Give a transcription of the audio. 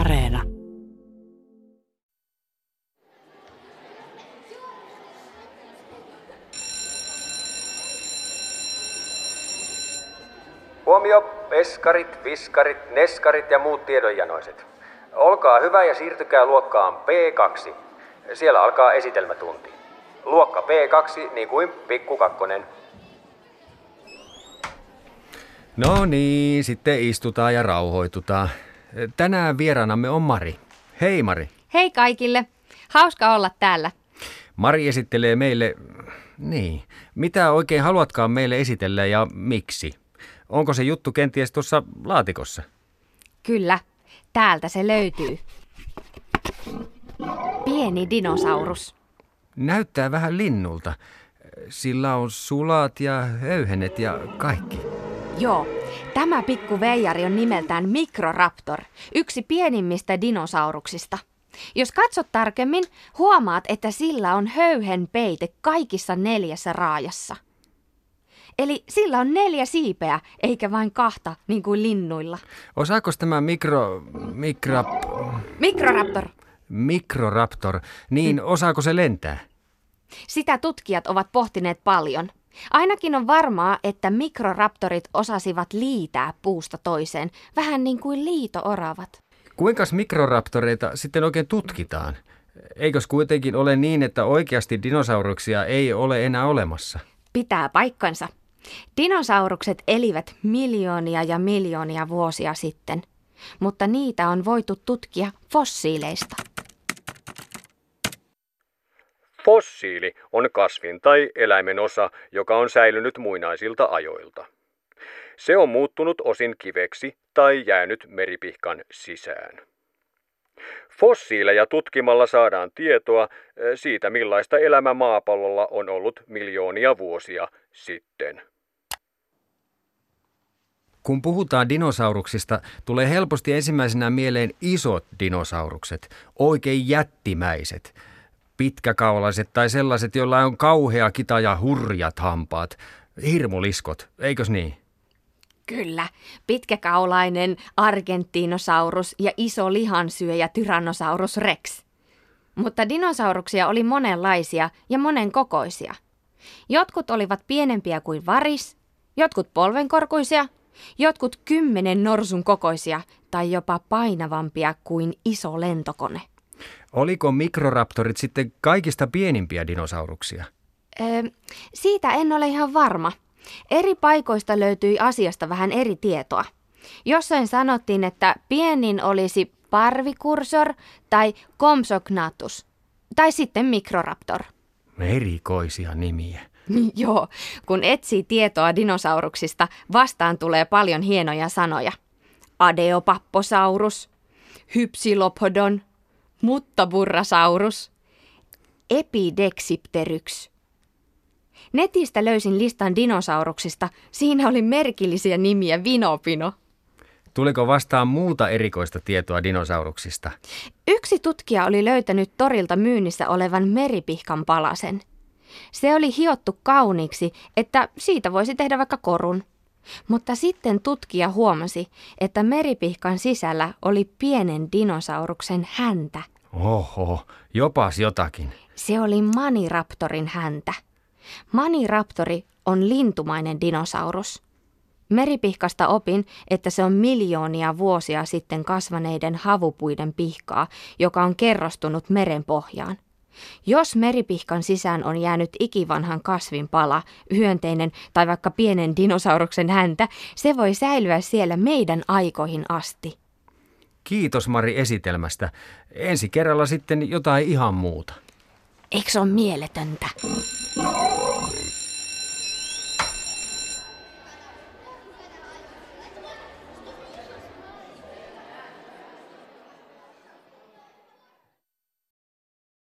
Areena. Huomio, eskarit, viskarit, neskarit ja muut tiedonjanoiset. Olkaa hyvä ja siirtykää luokkaan P2. Siellä alkaa esitelmätunti. Luokka P2, niin kuin pikkukakkonen. No niin, sitten istutaan ja rauhoitutaan. Tänään vieraanamme on Mari. Hei Mari. Hei kaikille. Hauska olla täällä. Mari esittelee meille, mitä oikein haluatkaan meille esitellä ja miksi? Onko se juttu kenties tuossa laatikossa? Kyllä, täältä se löytyy. Pieni dinosaurus. Näyttää vähän linnulta. Sillä on sulat ja höyhenet ja kaikki. Joo, tämä pikku veijari on nimeltään Microraptor, yksi pienimmistä dinosauruksista. Jos katsot tarkemmin, huomaat, että sillä on höyhenpeite kaikissa 4 raajassa. Eli sillä on 4 siipeä, eikä vain 2, niin kuin linnuilla. Osaako tämä Microraptor, niin osaako se lentää? Sitä tutkijat ovat pohtineet paljon. Ainakin on varmaa, että mikroraptorit osasivat liitää puusta toiseen, vähän niin kuin liito-oravat. Kuinkas mikroraptoreita sitten oikein tutkitaan? Eikös kuitenkin ole niin, että oikeasti dinosauruksia ei ole enää olemassa? Pitää paikkansa. Dinosaurukset elivät miljoonia ja miljoonia vuosia sitten, mutta niitä on voitu tutkia fossiileista. Fossiili on kasvin tai eläimen osa, joka on säilynyt muinaisilta ajoilta. Se on muuttunut osin kiveksi tai jäänyt meripihkan sisään. Fossiileja tutkimalla saadaan tietoa siitä, millaista elämä maapallolla on ollut miljoonia vuosia sitten. Kun puhutaan dinosauruksista, tulee helposti ensimmäisenä mieleen isot dinosaurukset, oikein jättimäiset. Pitkäkaulaiset tai sellaiset, joilla on kauhea kita ja hurjat hampaat. Hirmuliskot, eikös niin? Kyllä. Pitkäkaulainen Argentinosaurus ja iso lihansyöjä Tyrannosaurus Rex. Mutta dinosauruksia oli monenlaisia ja monenkokoisia. Jotkut olivat pienempiä kuin varis, jotkut polvenkorkuisia, jotkut 10 norsun kokoisia tai jopa painavampia kuin iso lentokone. Oliko mikroraptorit sitten kaikista pienimpiä dinosauruksia? Siitä en ole ihan varma. Eri paikoista löytyi asiasta vähän eri tietoa. Jossain sanottiin, että pienin olisi parvikursor tai komsognatus, tai sitten mikroraptor. Erikoisia nimiä. Joo, kun etsii tietoa dinosauruksista, vastaan tulee paljon hienoja sanoja. Adeopapposaurus, hypsilopodon. Mutta burrasaurus, epideksipteryks. Netistä löysin listan dinosauruksista. Siinä oli merkillisiä nimiä Vinopino. Tuliko vastaan muuta erikoista tietoa dinosauruksista? Yksi tutkija oli löytänyt torilta myynnissä olevan meripihkan palasen. Se oli hiottu kauniiksi, että siitä voisi tehdä vaikka korun. Mutta sitten tutkija huomasi, että meripihkan sisällä oli pienen dinosauruksen häntä. Oho, jopas jotakin. Se oli maniraptorin häntä. Maniraptori on lintumainen dinosaurus. Meripihkasta opin, että se on miljoonia vuosia sitten kasvaneiden havupuiden pihkaa, joka on kerrostunut meren pohjaan. Jos meripihkan sisään on jäänyt ikivanhan kasvin pala, hyönteinen tai vaikka pienen dinosauruksen häntä, se voi säilyä siellä meidän aikoihin asti. Kiitos Mari esitelmästä. Ensi kerralla sitten jotain ihan muuta. Eikö se ole mieletöntä?